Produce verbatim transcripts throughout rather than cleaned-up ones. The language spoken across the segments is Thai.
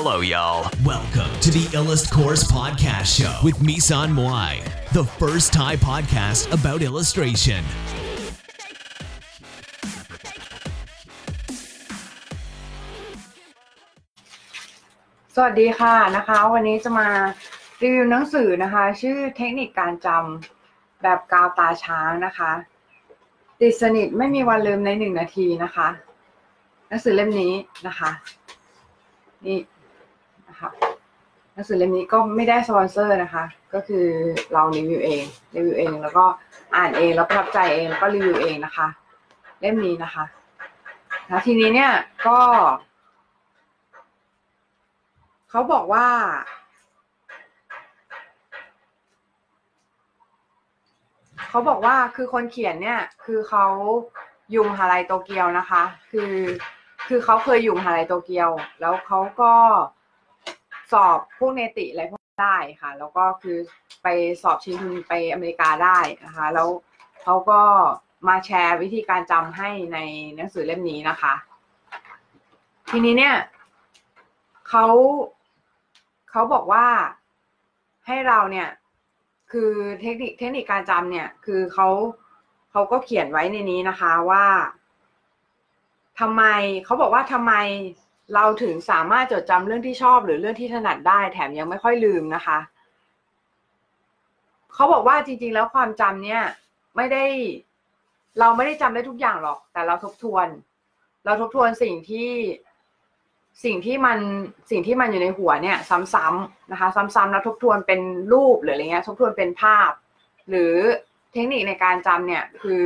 Hello, y'all. Welcome to the Illust Course Podcast Show with Misun Mui, the first Thai podcast about illustration. สวัสดีค่ะนะคะวันนี้จะมารีวิวหนังสือนะคะชื่อเทคนิคการจำแบบกาวตาช้างนะคะติดสนิทไม่มีวันลืมในหนึ่งนาทีนะคะหนังสือเล่มนี้นะคะนี่นะคะหนังสือเล่มนี้ก็ไม่ได้สปอนเซอร์นะคะก็คือเรารีวิวเองรีวิวเองแล้วก็อ่านเองแล้วประทับใจเองแล้วก็รีวิวเองนะคะเล่มนี้นะคะแล้วทีนี้เนี่ยก็เขาบอกว่าเขาบอกว่าคือคนเขียนเนี่ยคือเขาอยู่มหาลัยโตเกียวนะคะคือคือเขาเคยอยู่มหาลัยโตเกียวแล้วเขาก็สอบพวกเนติอะไรพวกได้ค่ะแล้วก็คือไปสอบชิงทุนไปอเมริกาได้นะคะแล้วเขาก็มาแชร์วิธีการจำให้ในหนังสือเล่มนี้นะคะทีนี้เนี่ยเขาเขาบอกว่าให้เราเนี่ยคือเทคนิคเทคนิคการจำเนี่ยคือเขาเขาก็เขียนไว้ในนี้นะคะว่าทำไมเขาบอกว่าทำไมเราถึงสามารถจดจำเรื่องที่ชอบหรือเรื่องที่ถนัดได้แถมยังไม่ค่อยลืมนะคะเขาบอกว่าจริงๆแล้วความจำเนี่ยไม่ได้เราไม่ได้จำได้ทุกอย่างหรอกแต่เราทบทวนเราทบทวนสิ่งที่สิ่งที่มันสิ่งที่มันอยู่ในหัวเนี่ยซ้ำๆนะคะซ้ำๆแล้วทบทวนเป็นรูปหรืออะไรเงี้ยทบทวนเป็นภาพหรือเทคนิคในการจำเนี่ยคือ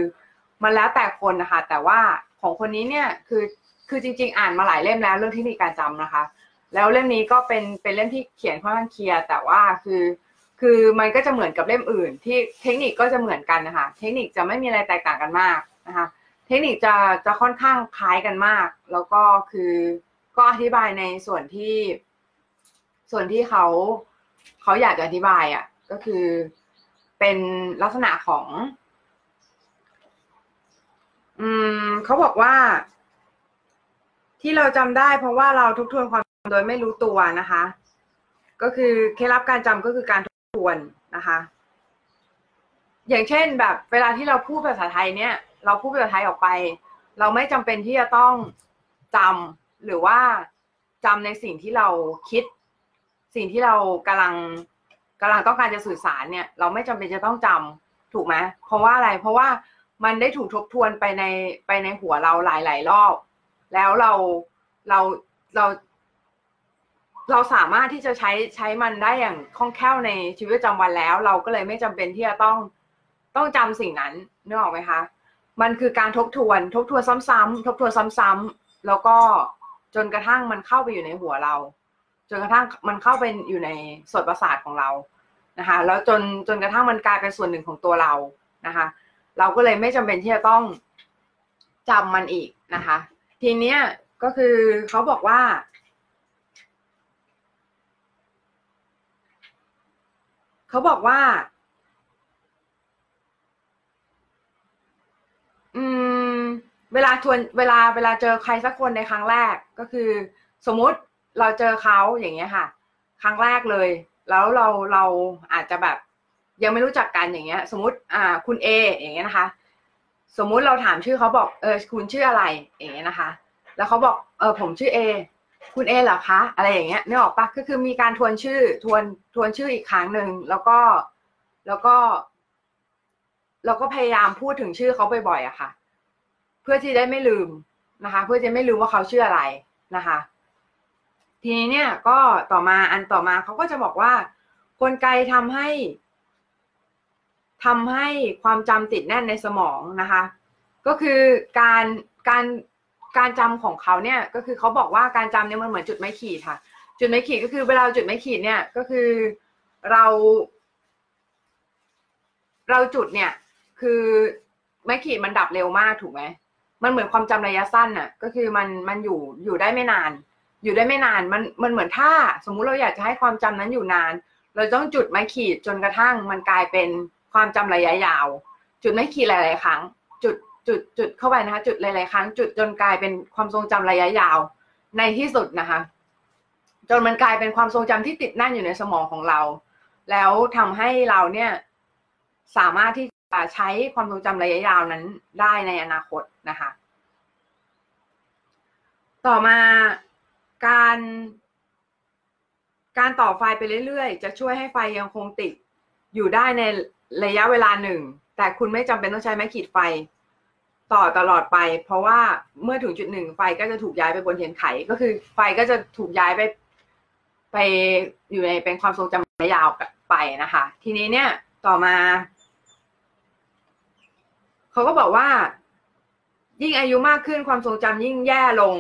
มันแล้วแต่คนนะคะแต่ว่าของคนนี้เนี่ยคือคือจริงๆอ่านมาหลายเล่มแล้วเรื่องเทคนิคการจำนะคะแล้วเล่มนี้ก็เป็นเป็นเล่มที่เขียนค่อนข้างเคลียร์แต่ว่าคือคือมันก็จะเหมือนกับเล่มอื่นที่เทคนิคก็จะเหมือนกันนะคะเทคนิคจะไม่มีอะไรแตกต่างกันมากนะคะเทคนิคจะจะค่อนข้างคล้ายกันมากแล้วก็คือก็อธิบายในส่วนที่ส่วนที่เขาเขาอยากจะอธิบายอ่ะก็คือเป็นลักษณะของอืมเขาบอกว่าที่เราจำได้เพราะว่าเราทบทวนความโดยไม่รู้ตัวนะคะก็คือเคล็ดลับการจำก็คือการทบทวนนะคะอย่างเช่นแบบเวลาที่เราพูดภาษาไทยเนี่ยเราพูดภาษาไทยออกไปเราไม่จำเป็นที่จะต้องจำหรือว่าจำในสิ่งที่เราคิดสิ่งที่เรากำลังกำลังต้องการจะสื่อสารเนี่ยเราไม่จำเป็นจะต้องจำถูกไหมเพราะว่าอะไรเพราะว่ามันได้ถูกทบทวนไปในไปในหัวเราหลายๆรอบแล้วเราเราเราเราสามารถที่จะใช้ใช้มันได้อย่างคล่องแคล่วในชีวิตประจำวันแล้วเราก็เลยไม่จำเป็นที่จะต้องต้องจำสิ่งนั้นนึกออกไหมคะมันคือการทบทวนทบทวนซ้ำๆทบทวนซ้ำๆแล้วก็จนกระทั่งมันเข้าไปอยู่ในหัวเราจนกระทั่งมันเข้าไปอยู่ในส่วนประสาทของเรานะคะแล้วจนจนกระทั่งมันกลายเป็นส่วนหนึ่งของตัวเรานะคะเราก็เลยไม่จำเป็นที่จะต้องจำมันอีกนะคะทีเนี้ยก็คือเขาบอกว่าเขาบอกว่าอืมเวลาทวนเวลาเวลาเจอใครสักคนในครั้งแรกก็คือสมมุติเราเจอเขาอย่างเงี้ยค่ะครั้งแรกเลยแล้วเราเราอาจจะแบบยังไม่รู้จักกันอย่างเงี้ยสมมุติอ่าคุณ A อย่างเงี้ยนะคะสมมุติเราถามชื่อเขาบอกเออคุณชื่ออะไรอย่างเงี้ยนะคะแล้วเขาบอกเออผมชื่อ A คุณ A เหรอคะอะไรอย่างเงี้ยนึกออกปะก็คือมีการทวนชื่อทวนทวนชื่ออีกครั้งนึงแล้วก็แล้วก็เราก็พยายามพูดถึงชื่อเขาบ่อยๆอะค่ะเพื่อที่ได้ไม่ลืมนะคะเพื่อจะไม่ลืมว่าเขาชื่ออะไรนะคะทีนี้เนี่ยก็ต่อมาอันต่อมาเขาก็จะบอกว่ากลไกทำให้ทำให้ความจำติดแน่นในสมองนะคะก็คือการการการจำของเขาเนี่ยก็คือเขาบอกว่าการจำเนี่ยมันเหมือนจุดไม้ขีดค่ะจุดไม้ขีดก็คือเวลาจุดไม้ขีดเนี่ยก็คือเราเราจุดเนี่ยคือไม้ขีดมันดับเร็วมากถูกไหมมันเหมือนความจำระยะสั้นน่ะก็คือมันมันอยู่อยู่ได้ไม่นานอยู่ได้ไม่นานมันมันเหมือนถ้าสมมุติเราอยากจะให้ความจำนั้นอยู่นานเราต้องจุดไม้ขีดจนกระทั่งมันกลายเป็นความจำระยะยาวจุดไม้ขีดหลายๆครั้งจุดจุดจุดเข้าไปนะคะจุดหลายๆครั้งจุดจนกลายเป็นความทรงจำระยะยาวในที่สุดนะคะ จนมันกลายเป็นความทรงจำที่ติดแน่นอยู่ในสมองของเราแล้วทำให้เราเนี่ยสามารถที่จะใช้ความทรงจำระยะยาวนั้นได้ในอนาคตนะคะต่อมาการการต่อไฟล์ไปเรื่อยๆจะช่วยให้ไฟยังคงติดอยู่ได้ในระยะเวลาหนึ่งแต่คุณไม่จำเป็นต้องใช้ไม้ขีดไฟต่อตลอดไปเพราะว่าเมื่อถึงจุดหนึ่งไฟก็จะถูกย้ายไปบนเทียนไขก็คือไฟก็จะถูกย้ายไปไปอยู่ในเป็นความทรงจำระยะยาวไปนะคะทีนี้เนี่ยต่อมาเขาก็บอกว่ายิ่งอายุมากขึ้นความทรงจำยิ่งแย่ลง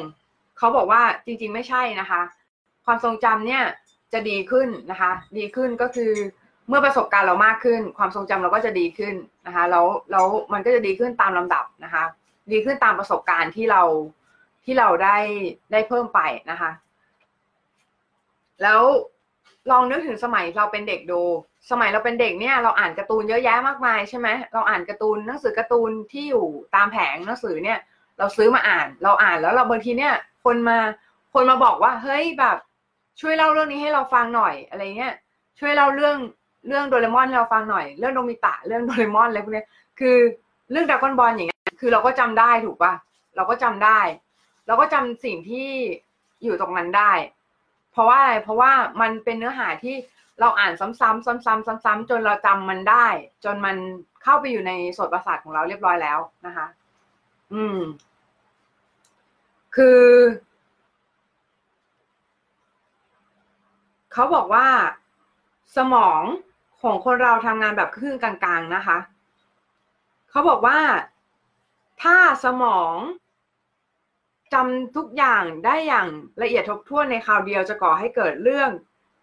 เขาบอกว่าจริงๆไม่ใช่นะคะความทรงจำเนี่ยจะดีขึ้นนะคะดีขึ้นก็คือเมื่อประสบการณ์เรามากขึ้นความทรงจำเราก็จะดีขึ้นนะคะแล้วแล้วมันก็จะดีขึ้นตามลำดับนะคะดีขึ้นตามประสบการณ์ที่เราที่เราได้ได้เพิ่มไปนะคะแล้วลองนึกถึงสมัยเราเป็นเด็กดูสมัยเราเป็นเด็กเนี่ยเราอ่านการ์ตูนเยอะแยะมากมายใช่ไหมเราอ่านการ์ตูนหนังสือการ์ตูนที่อยู่ตามแผงหนังสือเนี่ยเราซื้อมาอ่านเราอ่านแล้วเราบางทีเนี่ยคนมาคนมาบอกว่าเฮ้ยแบบช่วยเล่าเรื่องนี้ให้เราฟังหน่อยอะไรเงี้ยช่วยเล่าเรื่องเรื่องโดเรมอนให้เราฟังหน่อยเรื่องโนบิตะเรื่องโดเรมอนอะไรพวกนี้คือเรื่องดราก้อนบอลอย่างเงี้ยคือเราก็จำได้ถูกป่ะเราก็จำได้เราก็จำสิ่งที่อยู่ตรงนั้นได้เพราะว่าอะไรเพราะว่ามันเป็นเนื้อหาที่เราอ่านซ้ำๆซ้ำๆๆๆจนเราจำมันได้จนมันเข้าไปอยู่ในส่วนประสาทของเราเรียบร้อยแล้วนะคะอืมคือเขาบอกว่าสมองของคนเราทำงานแบบครึ่งกลางๆนะคะเขาบอกว่าถ้าสมองจำทุกอย่างได้อย่างละเอียดทบถ้วนในคราวเดียวจะก่อให้เกิดเรื่อง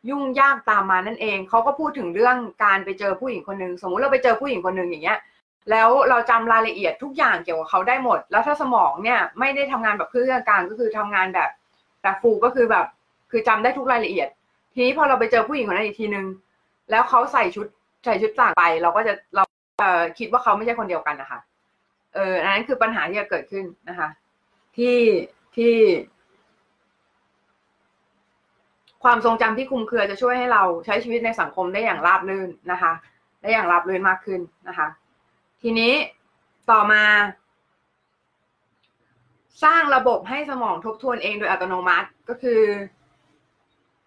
ยุ่งยากตามมานั่นเองเขาก็พูดถึงเรื่องการไปเจอผู้หญิงคนนึงสมมุติเราไปเจอผู้หญิงคนนึงอย่างเงี้ยแล้วเราจำรายละเอียดทุกอย่างเกี่ยวกับเขาได้หมดแล้วถ้าสมองเนี่ยไม่ได้ทำงานแบบครึ่งกลางๆก็คือทำงานแบบแบบฟูก็คือแบบคือจำได้ทุกรายละเอียดทีนี้พอเราไปเจอผู้หญิงคนนั้นอีกทีนึงแล้วเขาใส่ชุดใส่ชุดต่างไปเราก็จะเราเอ่อคิดว่าเขาไม่ใช่คนเดียวกันนะคะเอออันนั้นคือปัญหาที่จะเกิดขึ้นนะคะที่ที่ความทรงจำที่คลุมเครือจะช่วยให้เราใช้ชีวิตในสังคมได้อย่างราบรื่นนะคะได้อย่างราบรื่นมากขึ้นนะคะทีนี้ต่อมาสร้างระบบให้สมองทบทวนเองโดยอัตโนมัติก็คือ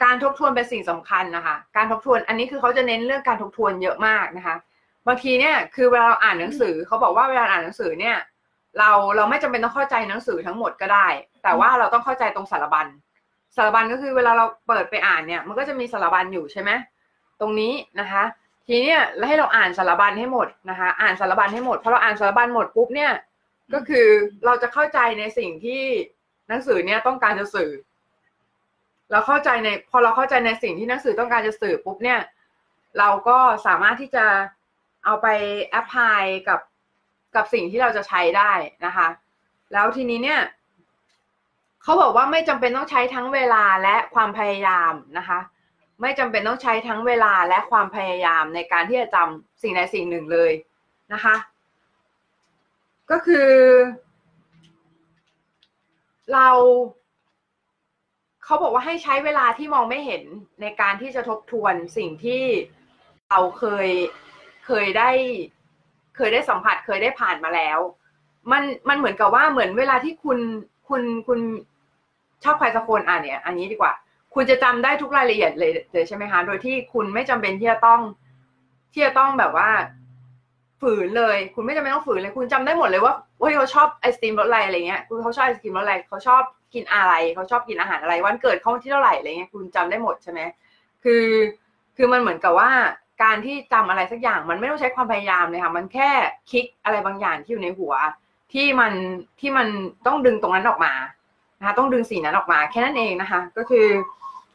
การทบทวนเป็นสิ่งสำคัญนะคะการทบทวนอันนี้คือเขาจะเน้นเรื่องการทบทวนเยอะมากนะคะบางทีเนี่ยคือเวลาเราอ่านหนังสือเขาบอกว่าเวลาอ่านหนังสือเนี่ยเราเราไม่จำเป็นต้องเข้าใจหนังสือทั้งหมดก็ได้แต่ว่าเราต้องเข้าใจตรงสารบัญสารบัญก็คือเวลาเราเปิดไปอ่านเนี่ยมันก็จะมีสารบัญอยู่ใช่ไหมตรงนี้นะคะทีเนี้ยให้เราอ่านสารบัญให้หมดนะคะอ่านสารบัญให้หมดพอเราอ่านสารบัญหมดปุ๊บเนี่ยก็คือเราจะเข้าใจในสิ่งที่หนังสือเนี่ยต้องการจะสื่อเราเข้าใจในพอเราเข้าใจในสิ่งที่หนังสือต้องการจะสื่อปุ๊บเนี่ยเราก็สามารถที่จะเอาไปแอพพลายกับกับสิ่งที่เราจะใช้ได้นะคะแล้วทีนี้เนี่ยเขาบอกว่าไม่จำเป็นต้องใช้ทั้งเวลาและความพยายามนะคะไม่จำเป็นต้องใช้ทั้งเวลาและความพยายามในการที่จะจำสิ่งใดสิ่งหนึ่งเลยนะคะก็คือเราเขาบอกว่าให้ใช้เวลาที่มองไม่เห็นในการที่จะทบทวนสิ่งที่เราเคยเคยได้เคยได้สัมผัสเคยได้ผ่านมาแล้วมันมันเหมือนกับว่าเหมือนเวลาที่คุณคุณคุณชอบใครสักคนอ่ะเนี่ยอันนี้ดีกว่าคุณจะจำได้ทุกรายละเอียดเลยเลยใช่ไหมคะโดยที่คุณไม่จำเป็นที่จะต้องที่จะต้องแบบว่าฝืนเลยคุณไม่จำเป็นต้องฝืนเลยคุณจำได้หมดเลยว่าว่าเขาชอบไอศกรีมรสอะไรอะไรเงี้ยเขาชอบไอศกรีมรสอะไรเขาชอบกินอะไรเขาชอบกินอาหารอะไรวันเกิดเขาที่เท่าไหร่อะไรเงี้ยคุณจำได้หมดใช่ไหมคือคือมันเหมือนกับว่าการที่จำอะไรสักอย่างมันไม่ต้องใช้ความพยายามเลยค่ะมันแค่คลิกอะไรบางอย่างที่อยู่ในหัวที่มันที่มันต้องดึงตรงนั้นออกมานะคะต้องดึงสีนั้นออกมาแค่นั้นเองนะคะก็คือ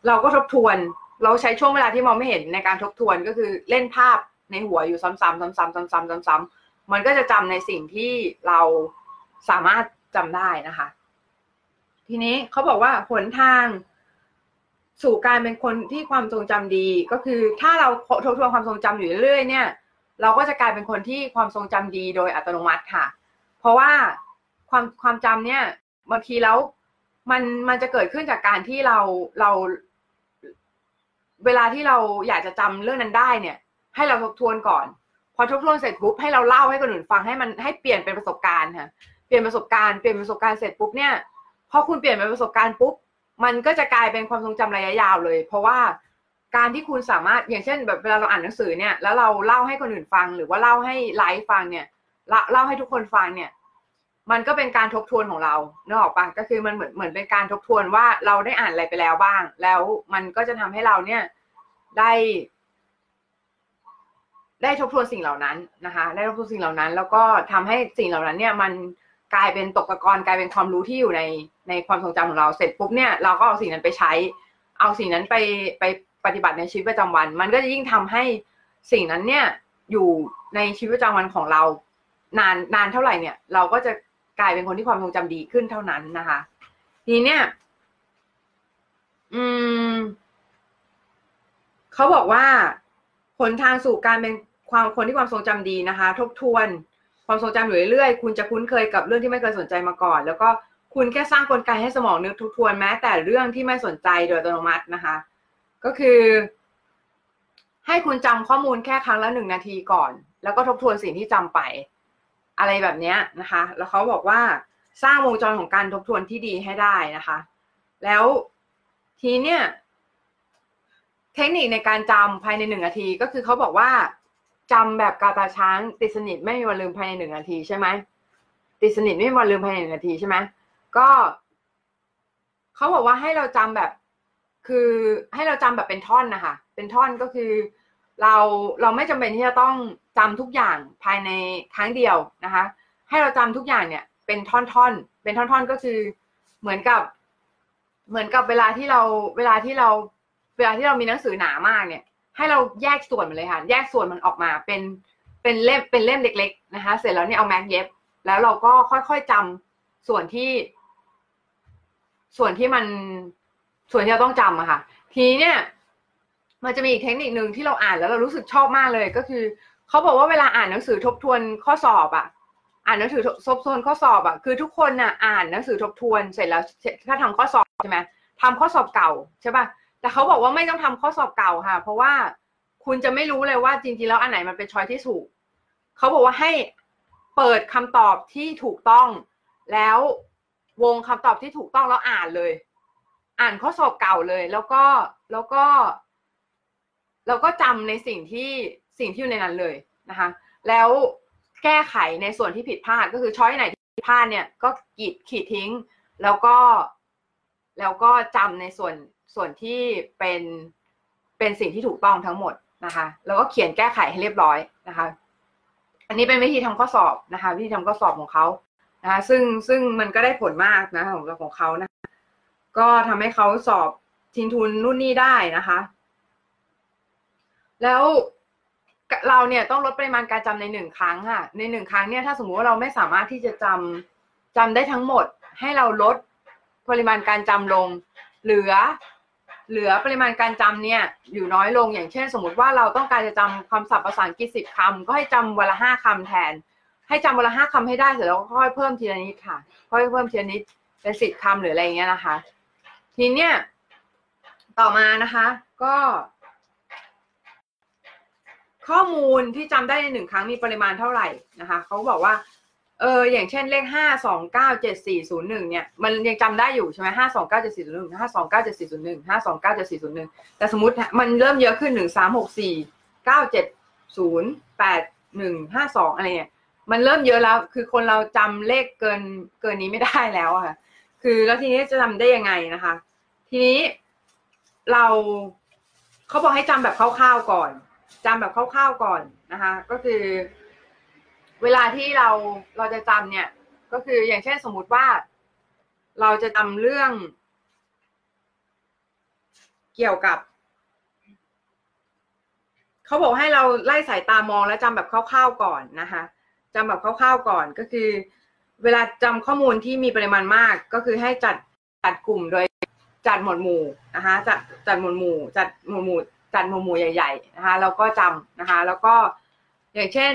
เราก็ทบทวนเราใช้ช่วงเวลาที่มองไม่เห็นในการทบทวนก็คือเล่นภาพในหัวอยู่ซ้ำๆซ้ำๆซ้ำๆซ้ำๆมันก็จะจำในสิ่งที่เราสามารถจำได้นะคะทีนี้เขาบอกว่าหนทางสู่การเป็นคนที่ความทรงจำดีก็คือถ้าเราทบทวนความทรงจำอยู่เรื่อยๆเนี่ยเราก็จะกลายเป็นคนที่ความทรงจำดีโดยอัตโนมัติค่ะเพราะว่าความความจำเนี่ยบางทีแล้วมันมันจะเกิดขึ้นจากการที่เราเรา เวลาที่เราอยากจะจำเรื่องนั้นได้เนี่ยให้เราทบทวนก่อนพอทบทวนเสร็จปุ๊บให้เราเล่าให้คนอื่นฟังให้มันให้เปลี่ยนเป็นประสบการณ์ค่ะเปลี่ยนประสบการณ์เปลี่ยนประสบการณ์เสร็จปุ๊บเนี่ยพอคุณเปลี่ยนเป็นประสบการณ์ปุ๊บมันก็จะกลายเป็นความทรงจำระยะยาวเลยเพราะว่าการที่คุณสามารถอย่างเช่นแบบเวลาเราอ่านหนังสือเนี่ยแล้วเราเล่าให้คนอื่นฟังหรือว่าเล่าให้ไลฟ์ฟังเนี่ยเล่าให้ทุกคนฟังเนี่ยมันก็เป็นการทบทวนของเรานึกออกปะก็คือมันเหมือนเหมือนเป็นการทบทวนว่าเราได้อ่านอะไรไปแล้วบ้างแล้วมันก็จะทำให้เราเนี่ยได้ได้ทบทวนสิ่งเหล่านั้นนะคะได้ทบทวนสิ่งเหล่านั้นแล้วก็ทำให้สิ่งเหล่านั้นเนี่ยมันกลายเป็นตกตะกอนกลายเป็นความรู้ที่อยู่ในในความทรงจำของเราเสร็จปุ๊บเนี่ยเราก็เอาสิ่งนั้นไปใช้เอาสิ่งนั้นไปไปปฏิบัติในชีวิตประจำวันมันก็จะยิ่งทำให้สิ่งนั้นเนี่ยอยู่ในชีวิตประจำวันของเรานานนานเท่าไหร่เนี่ยเราก็จะกลายเป็นคนที่ความทรงจำดีขึ้นเท่านั้นนะคะนี่เนี่ยอืมเขาบอกว่าหนทางสู่การเป็นความคนที่ความทรงจำดีนะคะทบทวนความทรงจำอยู่เรื่อยๆคุณจะคุ้นเคยกับเรื่องที่ไม่เคยสนใจมาก่อนแล้วก็คุณแค่สร้างกลไกให้สมองนึกทบทวนแม้แต่เรื่องที่ไม่สนใจโดยอัตโนมัตินะคะก็คือให้คุณจำข้อมูลแค่ครั้งละหนึ่งนาทีก่อนแล้วก็ทบทวนสิ่งที่จำไปอะไรแบบนี้นะคะแล้วเขาบอกว่าสร้างวงจรของการทบทวนที่ดีให้ได้นะคะแล้วทีเนี้ยเทคนิคในการจำภายในหนึ่งนาทีก็คือเขาบอกว่าจำแบบกาตาช้างติดสนิทไม่มีวันลืมภายในหนึ่งนาทีใช่ไหมติดสนิทไม่มีวันลืมภายในหนึ่งนาทีใช่ไหมก็เขาบอกว่าให้เราจำแบบคือให้เราจำแบบเป็นท่อนนะคะเป็นท่อนก็คือเราเราไม่จำเป็นที่จะต้องจำทุกอย่างภายในครั้งเดียวนะคะให้เราจำทุกอย่างเนี่ยเป็นท่อนๆเป็นท่อนๆก็คือเหมือนกับเหมือนกับเวลาที่เราเวลาที่เราเวลาที่เรามีหนังสือหนามากเนี่ยให้เราแยกส่วนมันเลยค่ะแยกส่วนมันออกมาเป็นเป็นเล่มเป็นเล่มเล็กๆนะคะเสร็จแล้วเนี่ยเอาแม็กเย็บแล้วเราก็ค่อยๆจำส่วนที่ส่วนที่มันส่วนที่เราต้องจำอะค่ะทีเนี่ยมันจะมีอีกเทคนิคนึงที่เราอ่านแล้วเรารู้สึกชอบมากเลยก็คือเขาบอกว่าเวลาอ่านหนังสือทบทวนข้อสอบอะอ่านหนังสือทบทวนข้อสอบอะคือทุกคนน่ะอ่านหนังสือทบทวนเสร็จแล้วถ้าทำข้อสอบใช่ไหมทำข้อสอบเก่าใช่ป่ะแต่เขาบอกว่าไม่ต้องทำข้อสอบเก่าค่ะเพราะว่าคุณจะไม่รู้เลยว่าจริงๆแล้วอันไหนมันเป็นช้อยที่ถูกเขาบอกว่าให้เปิดคำตอบที่ถูกต้องแล้ววงคำตอบที่ถูกต้องแล้วอ่านเลยอ่านข้อสอบเก่าเลยแล้วก็แล้วก็แล้วก็จำในสิ่งที่สิ่งที่อยู่ในนั้นเลยนะคะแล้วแก้ไขในส่วนที่ผิดพลาดก็คือช้อยไหนที่ผิดพลาดเนี่ยก็ขีดขีดทิ้งแล้วก็แล้วก็จำในส่วนส่วนที่เป็นเป็นสิ่งที่ถูกต้องทั้งหมดนะคะแล้วก็เขียนแก้ไขให้เรียบร้อยนะคะอันนี้เป็นวิธีทำข้อสอบนะคะวิธีทำข้อสอบของเขานะคะซึ่งซึ่งมันก็ได้ผลมากนะของของเขานะก็ทำให้เขาสอบชิงทุนนู่นนี่ได้นะคะแล้วเราเนี่ยต้องลดปริมาณการจำในหนึ่งครั้งค่ะในหนึ่งครั้งเนี่ยถ้าสมมติว่าเราไม่สามารถที่จะจำจำได้ทั้งหมดให้เราลดปริมาณการจำลงเหลือเหลือปริมาณการจำเนี่ยอยู่น้อยลงอย่างเช่นสมมติว่าเราต้องการจะจำคำศัพท์ภาษาอังกฤษสิบคำก็ให้จำวันละห้าคำแทนให้จำวันละห้าคำให้ได้เสร็จแล้วก็ค่อยเพิ่มทีละนิดค่ะค่อยเพิ่มทีละนิดเป็นสิบคำหรืออะไรอย่างเงี้ยนะคะทีเนี้ยต่อมานะคะก็ข้อมูลที่จำได้ในหนึ่งครั้งมีปริมาณเท่าไหร่นะคะเขาบอกว่าเอออย่างเช่นเลขห้า สอง เก้า เจ็ด สี่ ศูนย์ หนึ่งเนี่ยมันยังจำได้อยู่ใช่ไหมห้า สอง เก้า เจ็ด สี่ ศูนย์ หนึ่ง ห้า สอง เก้า เจ็ด สี่ ศูนย์ หนึ่ง ห้า สอง เก้า เจ็ด สี่ ศูนย์ หนึ่งแต่สมมุติมันเริ่มเยอะขึ้นหนึ่ง สาม หก สี่ เก้า เจ็ด ศูนย์ แปด หนึ่ง ห้า สองอะไรเนี่ยมันเริ่มเยอะแล้วคือคนเราจำเลขเกินเกินนี้ไม่ได้แล้วอะค่ะคือแล้วทีนี้จะจำได้ยังไงนะคะทีนี้เราเขาบอกให้จำแบบคร่าวๆก่อนจำแบบคร่าวๆก่อนนะคะก็คือเวลาที่เราเราจะจำเนี่ยก็คืออย่างเช่นสมมุติว่าเราจะจำเรื่องเกี่ยวกับเขาบอกให้เราไล่สายตามองและจำแบบคร่าวๆก่อนนะคะจำแบบคร่าวๆก่อนก็คือเวลาจำข้อมูลที่มีปริมาณมากก็คือให้จัดจัดกลุ่มโดยจัดหมวดหมู่นะคะจัดจัดหมวดหมู่จัดหมวดหมู่จัดหมวดหมู่ใหญ่ๆนะคะแล้วก็จำนะคะแล้วก็อย่างเช่น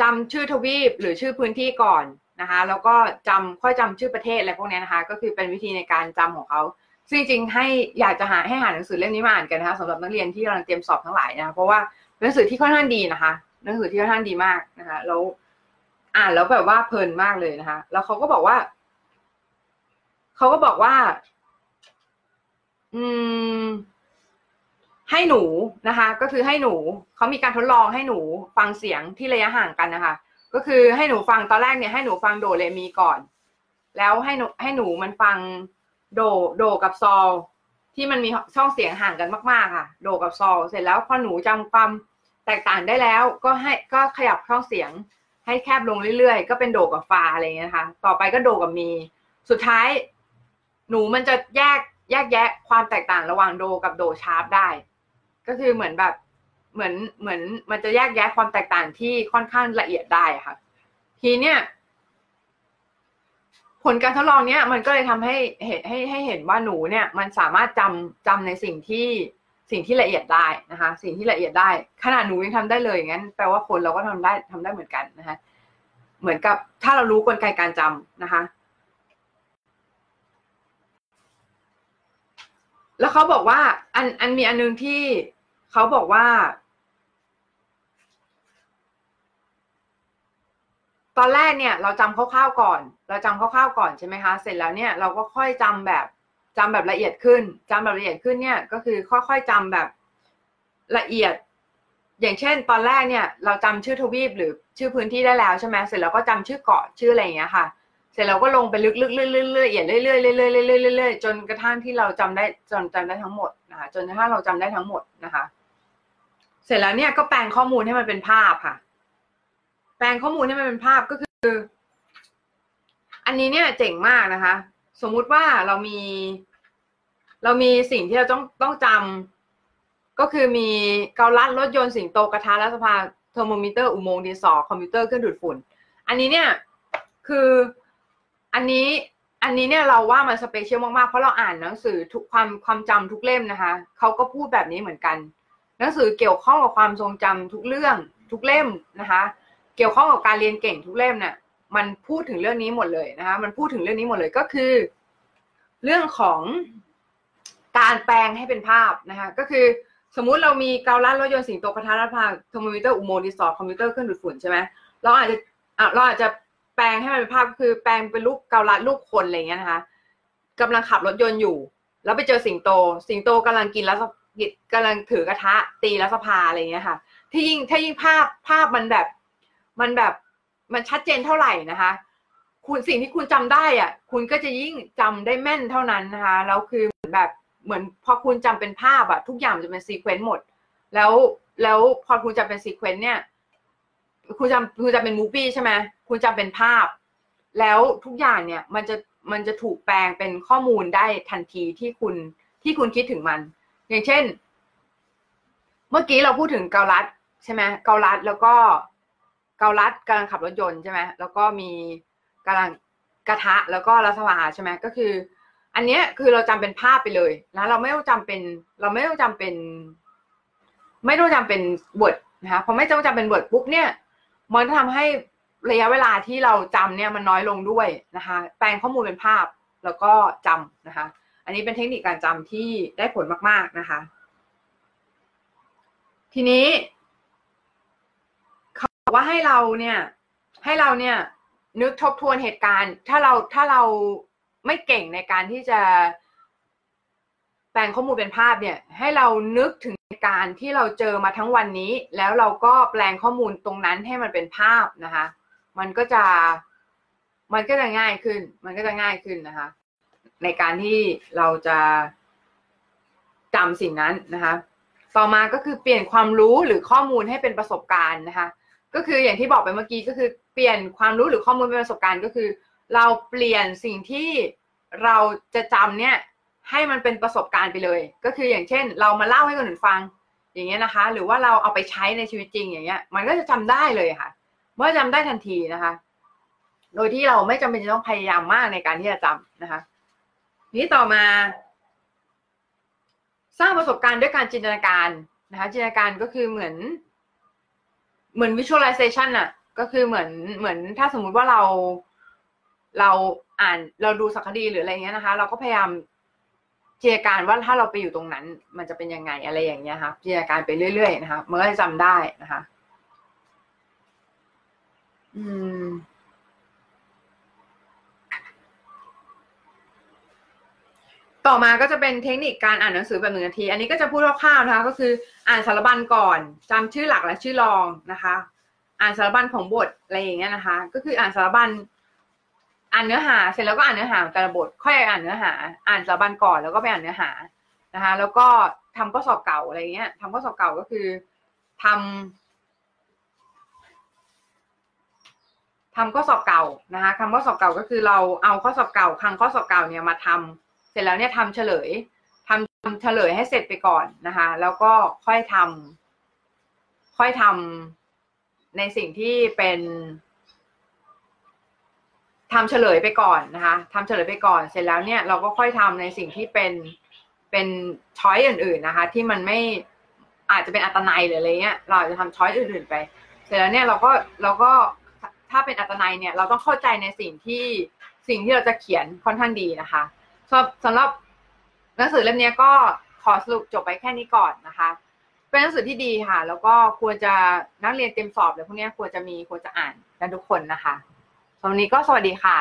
จำชื่อทวีปหรือชื่อพื้นที่ก่อนนะคะแล้วก็จำค่อยจำชื่อประเทศอะไรพวกนี้นะคะก็คือเป็นวิธีในการจำของเขา ซึ่งจริงๆให้อยากจะหาให้หาหนังสือเล่มนี้มาอ่านกันนะคะสำหรับนักเรียนที่กำลังเตรียมสอบทั้งหลายนะเพราะว่าหนังสือที่ค่อนข้างดีนะคะหนังสือที่ค่อนข้างดีมากนะคะแล้วอ่านแล้วแบบว่าเพลินมากเลยนะคะแล้วเขาก็บอกว่าเขาก็บอกว่าอืมให้หนูนะคะก็คือให้หนูเขามีการทดลองให้หนูฟังเสียงที่ระยะห่างกันนะคะก็คือให้หนูฟังตอนแรกเนี่ยให้หนูฟังโดเรมีก่อนแล้วให้หนูให้หนูมันฟังโดโดกับซอลที่มันมีช่องเสียงห่างกันมากๆค่ะโดกับซอลเสร็จแล้วพอหนูจำความแตกต่างได้แล้วก็ให้ก็ขยับช่องเสียงให้แคบลงเรื่อยๆก็เป็นโดกับฟาอะไรอย่างเงี้ยนะคะต่อไปก็โดกับมีสุดท้ายหนูมันจะแยกแยกแยะความแตกต่างระหว่างโดกับโดชาร์ปได้ก็คือเหมือนแบบเหมือนเหมือนมันจะแยกแยะความแตกต่างที่ค่อนข้างละเอียดได้ค่ะทีเนี้ยผลการทดลองเนี้ยมันก็เลยทำให้เห็นให้ให้เห็นว่าหนูเนี่ยมันสามารถจำจำในสิ่งที่สิ่งที่ละเอียดได้นะคะสิ่งที่ละเอียดได้ขนาดหนูยังทำได้เลยงั้นแปลว่าคนเราก็ทำได้ทำได้เหมือนกันนะคะเหมือนกับถ้าเรารู้กลไกการจำนะคะแล้วเขาบอกว่าอันอันมีอันนึงที่เขาบอกว่าตอนแรกเนี่ยเราจำคร่าวๆก่อนเราจำคร่าวๆก่อนใช่ไหมคะเสร็จแล้วเนี่ยเราก็ค่อยจำแบบจำแบบละเอียดขึ้นจำแบบละเอียดขึ้นเนี่ยก็คือค่อยๆจำแบบละเอียดอย่างเช่นตอนแรกเนี่ยเราจำชื่อทวีปหรือชื่อพื้นที่ได้แล้วใช่ไหมเสร็จแล้วก็จำชื่อเกาะชื่ออะไรอย่างเงี้ยค่ะเสร็จเราก็ลงไปลึกๆเรื่อยๆเอียดเรื่อยๆเรื่อยๆเรื่อยๆจนกระทั่งที่เราจำได้จนจำได้ทั้งหมดนะคะจนกระทั่งเราจำได้ทั้งหมดนะคะเสร็จแล้วเนี่ยก็แปลงข้อมูลให้มันเป็นภาพค่ะแปลงข้อมูลให้มันเป็นภาพก็คืออันนี้เนี่ยเจ๋งมากนะคะสมมุติว่าเรามีเรามีสิ่งที่เราต้องต้องจำก็คือมีเกาลัดรถยนต์สิงโตกระทะรัฐสภาเทอร์โมมิเตอร์อุโมงค์ดินสอคอมพิวเตอร์เครื่องดูดฝุ่นอันนี้เนี่ยคืออันนี้อันนี้เนี่ยเราว่ามันสเปเชียลมากๆเพราะเราอ่านหนังสือทุกความความจำทุกเล่มนะคะเขาก็พูดแบบนี้เหมือนกันหนังสือเกี่ยวข้องกับความทรงจำทุกเรื่องทุกเล่มนะคะเกี่ยวข้องกับการเรียนเก่งทุกเล่มเนี่ยมันพูดถึงเรื่องนี้หมดเลยนะคะมันพูดถึงเรื่องนี้หมดเลยก็คือเรื่องของการแปลงให้เป็นภาพนะคะก็คือสมมุติเรามีเกาลัดรถยนต์สิงโตกระทะรัฐสภาเทอร์โมมิเตอร์อุโมงค์ดินสอคอมพิวเตอร์เครื่องดูดฝุ่นใช่ไหมเราอาจจะเราอาจจะแปลงให้มันเป็นภาพคือแปลงเป็นรูปเกาลัดรูปคนอะไรเงี้ยนะคะกำลังขับรถยนต์อยู่แล้วไปเจอสิงโตสิงโตกำลังกินแล้วกำลังถือกระทะตีแล้วสภาอะไรเงี้ยค่ะที่ยิ่งถ้ายิ่งภาพภาพมันแบบมันแบบมันชัดเจนเท่าไหร่นะคะคุณสิ่งที่คุณจำได้อ่ะคุณก็จะยิ่งจำได้แม่นเท่านั้นนะคะแล้วคือเหมือนแบบเหมือนพอคุณจำเป็นภาพอ่ะทุกอย่างจะเป็นซีเควนซ์หมดแล้วแล้วพอคุณจำเป็นซีเควนซ์เนี่ยคุณจำคุณจำเป็นมูฟวี่ใช่ไหมคุณจำเป็นภาพแล้วทุกอย่างเนี่ยมันจะมันจะถูกแปลงเป็นข้อมูลได้ทันทีที่คุณที่คุณคิดถึงมันอย่างเช่นเมื่อกี้เราพูดถึงเกาลัดใช่ไหมเกาลัดแล้วก็เกาลัดกำลังขับรถยนต์ใช่ไหมแล้วก็มีกำลังกระทะแล้วก็รัฐสภาใช่ไหมก็คืออันเนี้ยคือเราจำเป็นภาพไปเลยนะเราไม่ต้องจำเป็นเราไม่ต้องจำเป็นไม่ต้องจำเป็นบทนะคะพอไม่ต้องจำเป็นบทปุ๊บเนี่ยมันทำให้ระยะเวลาที่เราจำเนี่ยมันน้อยลงด้วยนะคะแปลงข้อมูลเป็นภาพแล้วก็จำนะคะอันนี้เป็นเทคนิคการจำที่ได้ผลมากๆนะคะทีนี้เขาบอกว่าให้เราเนี่ยให้เราเนี่ยนึกทบทวนเหตุการณ์ถ้าเราถ้าเราไม่เก่งในการที่จะแปลงข้อมูลเป็นภาพเนี่ยให้เรานึกถึงการที่เราเจอมาทั้งวันนี้แล้วเราก็แปลงข้อมูลตรงนั้นให้มันเป็นภาพนะคะมันก็จะมันก็จะง่ายขึ้นมันก็จะง่ายขึ้นนะคะในการที่เราจะจำสิ่งนั้นนะคะต่อมาก็คือเปลี่ยนความรู้หรือข้อมูลให้เป็นประสบการณ์นะคะก็คืออย่างที่บอกไปเมื่อกี้ก็คือเปลี่ยนความรู้หรือข้อมูลเป็นประสบการณ์ก็คือเราเปลี่ยนสิ่งที่เราจะจำเนี่ยให้มันเป็นประสบการณ์ไปเลยก็คืออย่างเช่นเรามาเล่าให้คนอื่นฟังอย่างเงี้ยนะคะหรือว่าเราเอาไปใช้ในชีวิตจริงอย่างเงี้ยมันก็จะจำได้เลยค่ะเมื่อจำได้ทันทีนะคะโดยที่เราไม่จำเป็นจะต้องพยายามมากในการที่จะจำนะคะนี้ต่อมาสร้างประสบการณ์ด้วยการจินตนาการนะคะจินตนาการก็คือเหมือนเหมือน visualization น่ะก็คือเหมือนเหมือนถ้าสมมุติว่าเราเราอ่านเราดูสารคดีหรืออะไรเงี้ยนะคะเราก็พยายาม จินตนาการว่าถ้าเราไปอยู่ตรงนั้นมันจะเป็นยังไงอะไรอย่างเงี้ยค่ะจินตนาการไปเรื่อยๆนะคะมันก็จะจำได้นะคะอืมต่อมาก็จะเป็นเทคนิคการอ่านหนังสือแบบหนึ่งนาทีอันนี้ก็จะพูดคร่าวๆนะคะก็คืออ่านสารบัญก่อนจำชื่อหลักและชื่อรองนะคะอ่านสารบัญของบทอะไรอย่างเงี้ยนะคะก็คืออ่านสารบัญอ่านเนื้อหาเสร็จแล้วก็อ่านเนื้อหาแต่ละบทค่อยอ่านเนื้อหาอ่านสารบัญก่อนแล้วก็ไปอ่านเนื้อหานะคะแล้วก็ทำข้อสอบเก่าอะไรเงี้ยทำข้อสอบเก่าก็คือทำทำข้อสอบเก่านะคะทำข้อสอบเก่าก็คือเราเอาข้อสอบเก่าครั้งข้อสอบเก่าเนี่ยมาทำเสร็จแล้วเนี่ยทำเฉลยทำเฉลยให้เสร็จไปก่อนนะคะแล้วก็ค่อยทำค่อยทำในสิ่งที่เป็นทำเฉลยไปก่อนนะคะทำเฉลยไปก่อนเสร็จแล้วเนี่ยเราก็ค่อยทำในสิ่งที่เป็นเป็นช้อยอื่นๆนะคะที่มันไม่อาจจะเป็นอัตนัยหรืออะไรเงี้ยเราจะทำช้อยอื่นๆไปเสร็จแล้วเนี่ยเราก็เราก็ถ้าเป็นอัตนัยเนี่ยเราต้องเข้าใจในสิ่งที่สิ่งที่เราจะเขียนค่อนข้างดีนะคะสำหรับหนังสือเล่มนี้ก็ขอสรุปจบไปแค่นี้ก่อนนะคะเป็นหนังสือที่ดีค่ะแล้วก็ควรจะนักเรียนเตรียมสอบหรือพวกนี้ควรจะมีควรจะอ่านกันทุกคนนะคะตอนนี้ก็สวัสดีค่ะ